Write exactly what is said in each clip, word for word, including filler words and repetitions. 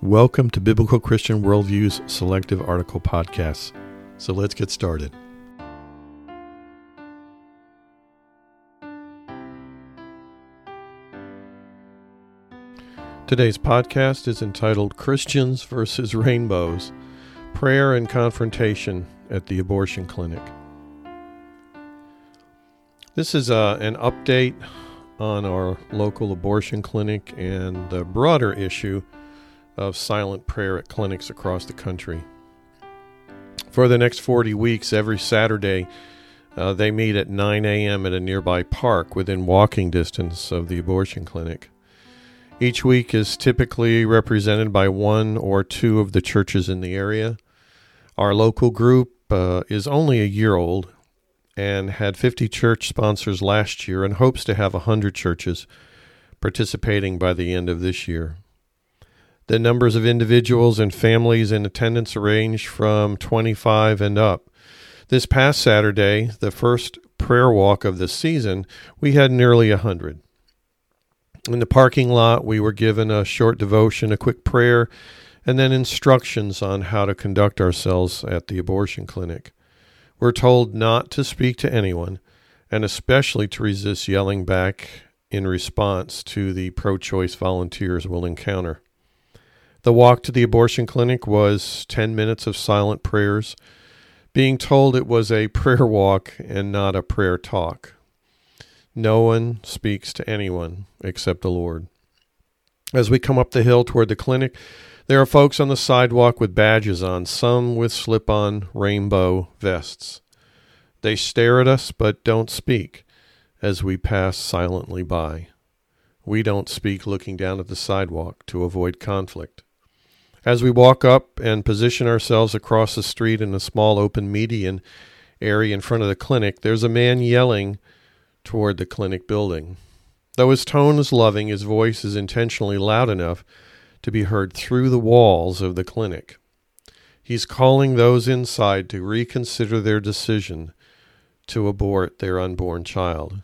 Welcome to Biblical Christian Worldview's Selective Article Podcasts. So let's get started. Today's podcast is entitled Christians versus Rainbows, Prayer and Confrontation at the Abortion Clinic. This is uh, an update on our local abortion clinic and the broader issue of silent prayer at clinics across the country. For the next forty weeks, every Saturday, uh, they meet at nine a.m. at a nearby park within walking distance of the abortion clinic. Each week is typically represented by one or two of the churches in the area. Our local group uh, is only a year old and had fifty church sponsors last year and hopes to have one hundred churches participating by the end of this year. The numbers of individuals and families in attendance range from twenty-five and up. This past Saturday, the first prayer walk of the season, we had nearly one hundred. In the parking lot, we were given a short devotion, a quick prayer, and then instructions on how to conduct ourselves at the abortion clinic. We're told not to speak to anyone, and especially to resist yelling back in response to the pro-choice volunteers we'll encounter. The walk to the abortion clinic was ten minutes of silent prayers, being told it was a prayer walk and not a prayer talk. No one speaks to anyone except the Lord. As we come up the hill toward the clinic, there are folks on the sidewalk with badges on, some with slip-on rainbow vests. They stare at us but don't speak as we pass silently by. We don't speak looking down at the sidewalk to avoid conflict. As we walk up and position ourselves across the street in a small open median area in front of the clinic, there's a man yelling toward the clinic building. Though his tone is loving, his voice is intentionally loud enough to be heard through the walls of the clinic. He's calling those inside to reconsider their decision to abort their unborn child.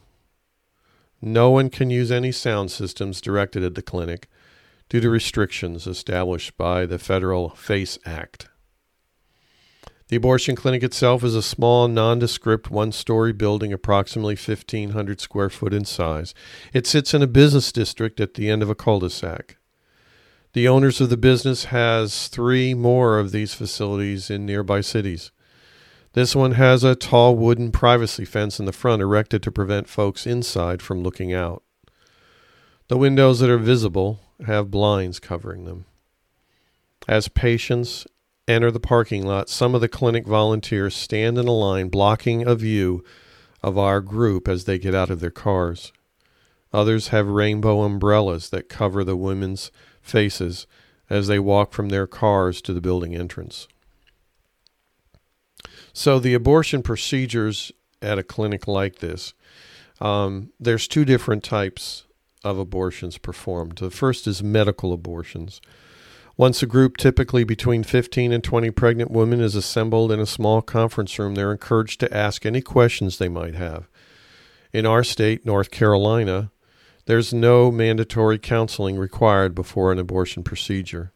No one can use any sound systems directed at the clinic due to restrictions established by the federal FACE Act. The abortion clinic itself is a small, nondescript, one-story building approximately fifteen hundred square foot in size. It sits in a business district at the end of a cul-de-sac. The owners of the business has three more of these facilities in nearby cities. This one has a tall wooden privacy fence in the front erected to prevent folks inside from looking out. The windows that are visible have blinds covering them. As patients enter the parking lot, some of the clinic volunteers stand in a line blocking a view of our group as they get out of their cars. Others have rainbow umbrellas that cover the women's faces as they walk from their cars to the building entrance. So the abortion procedures at a clinic like this, um, there's two different types of abortions performed. The first is medical abortions. Once a group, typically between fifteen and twenty pregnant women, is assembled in a small conference room, they're encouraged to ask any questions they might have. In our state, North Carolina, there's no mandatory counseling required before an abortion procedure.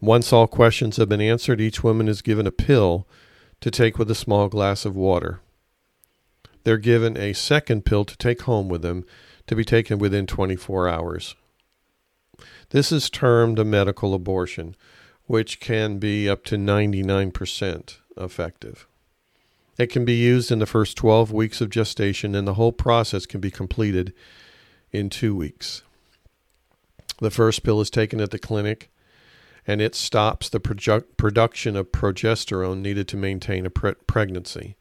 Once all questions have been answered, each woman is given a pill to take with a small glass of water. They're given a second pill to take home with them to be taken within twenty-four hours. This is termed a medical abortion, which can be up to ninety-nine percent effective. It can be used in the first twelve weeks of gestation, and the whole process can be completed in two weeks. The first pill is taken at the clinic, and it stops the produ- production of progesterone needed to maintain a pre- pregnancy.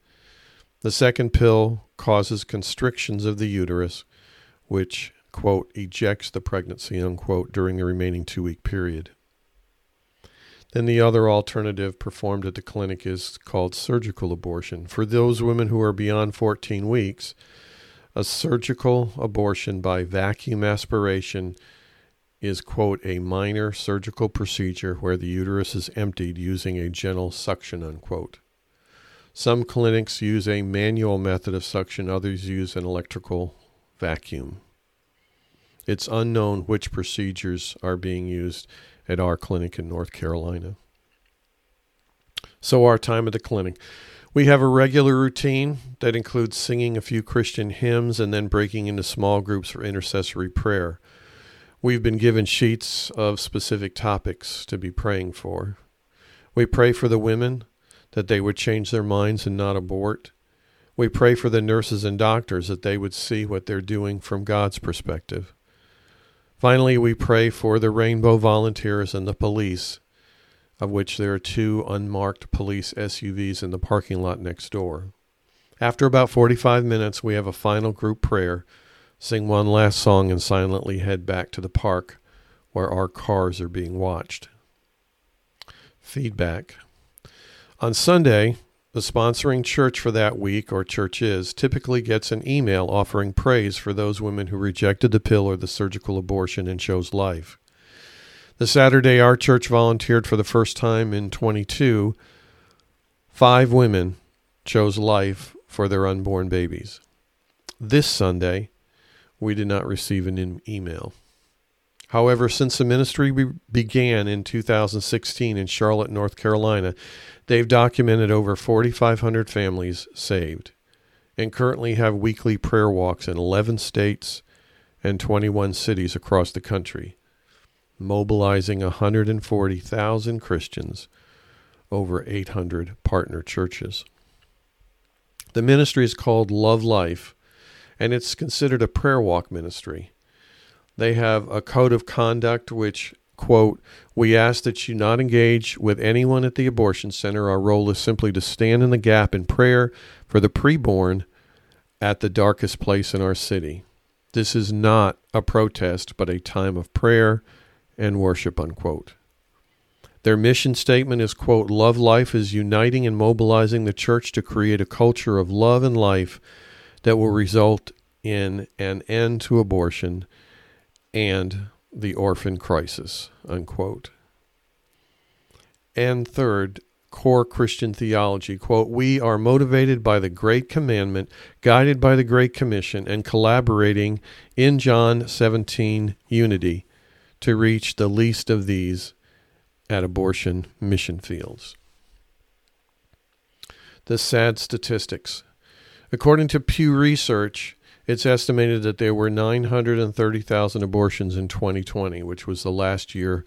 The second pill causes constrictions of the uterus, which, quote, ejects the pregnancy, unquote, during the remaining two-week period. Then the other alternative performed at the clinic is called surgical abortion. For those women who are beyond fourteen weeks, a surgical abortion by vacuum aspiration is, quote, a minor surgical procedure where the uterus is emptied using a gentle suction, unquote. Some clinics use a manual method of suction, others use an electrical vacuum. It's unknown which procedures are being used at our clinic in North Carolina. So our time at the clinic. We have a regular routine that includes singing a few Christian hymns and then breaking into small groups for intercessory prayer. We've been given sheets of specific topics to be praying for. We pray for the women, that they would change their minds and not abort. We pray for the nurses and doctors, that they would see what they're doing from God's perspective. Finally, we pray for the Rainbow Volunteers and the police, of which there are two unmarked police S U Vs in the parking lot next door. After about forty-five minutes, we have a final group prayer, sing one last song, and silently head back to the park where our cars are being watched. Feedback. On Sunday, the sponsoring church for that week, or churches, typically gets an email offering praise for those women who rejected the pill or the surgical abortion and chose life. This Saturday, our church volunteered for the first time in twenty-two. Five women chose life for their unborn babies. This Sunday, we did not receive an email. However, since the ministry began in two thousand sixteen in Charlotte, North Carolina, they've documented over forty-five hundred families saved and currently have weekly prayer walks in eleven states and twenty-one cities across the country, mobilizing one hundred forty thousand Christians over eight hundred partner churches. The ministry is called Love Life, and it's considered a prayer walk ministry. They have a code of conduct which, quote, "We ask that you not engage with anyone at the abortion center. Our role is simply to stand in the gap in prayer for the preborn at the darkest place in our city. This is not a protest, but a time of prayer and worship," unquote. Their mission statement is, quote, "Love Life is uniting and mobilizing the church to create a culture of love and life that will result in an end to abortion and the orphan crisis," unquote. And third, core Christian theology, quote, "We are motivated by the Great Commandment, guided by the Great Commission, and collaborating in John seventeen unity to reach the least of these at abortion mission fields." The sad statistics. According to Pew Research, it's estimated that there were nine hundred thirty thousand abortions in twenty twenty, which was the last year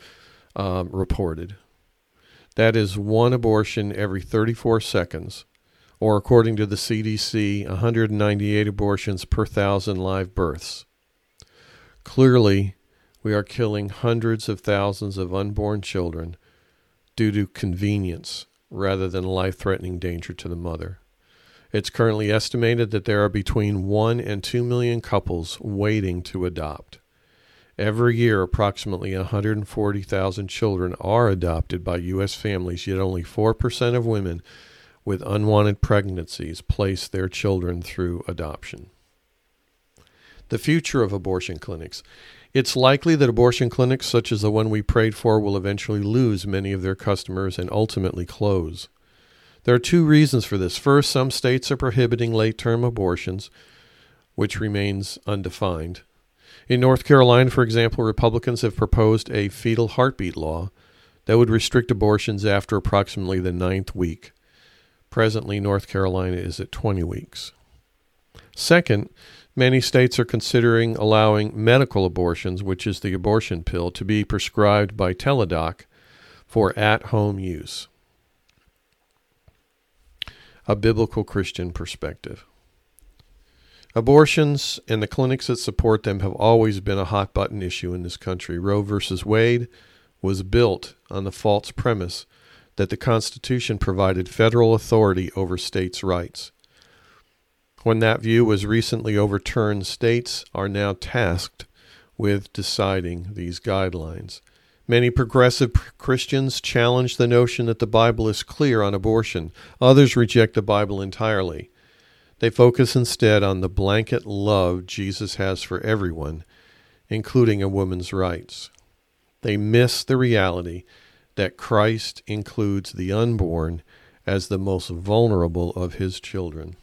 um, reported. That is one abortion every thirty-four seconds, or according to the C D C, one hundred ninety-eight abortions per thousand live births. Clearly, we are killing hundreds of thousands of unborn children due to convenience rather than life-threatening danger to the mother. It's currently estimated that there are between one and two million couples waiting to adopt. Every year, approximately one hundred forty thousand children are adopted by U S families, yet only four percent of women with unwanted pregnancies place their children through adoption. The future of abortion clinics. It's likely that abortion clinics such as the one we prayed for will eventually lose many of their customers and ultimately close. There are two reasons for this. First, some states are prohibiting late-term abortions, which remains undefined. In North Carolina, for example, Republicans have proposed a fetal heartbeat law that would restrict abortions after approximately the ninth week. Presently, North Carolina is at twenty weeks. Second, many states are considering allowing medical abortions, which is the abortion pill, to be prescribed by Teladoc for at-home use. A biblical Christian perspective. Abortions and the clinics that support them have always been a hot-button issue in this country. Roe versus Wade was built on the false premise that the Constitution provided federal authority over states' rights. When that view was recently overturned, states are now tasked with deciding these guidelines. Many progressive Christians challenge the notion that the Bible is clear on abortion. Others reject the Bible entirely. They focus instead on the blanket love Jesus has for everyone, including a woman's rights. They miss the reality that Christ includes the unborn as the most vulnerable of his children.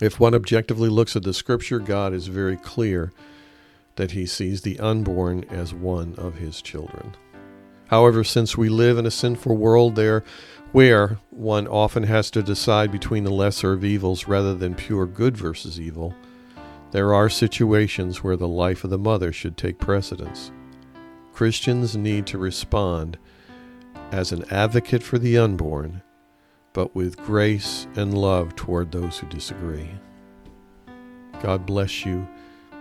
If one objectively looks at the Scripture, God is very clear that he sees the unborn as one of his children. However, since we live in a sinful world there where one often has to decide between the lesser of evils rather than pure good versus evil, there are situations where the life of the mother should take precedence. Christians need to respond as an advocate for the unborn, but with grace and love toward those who disagree. God bless you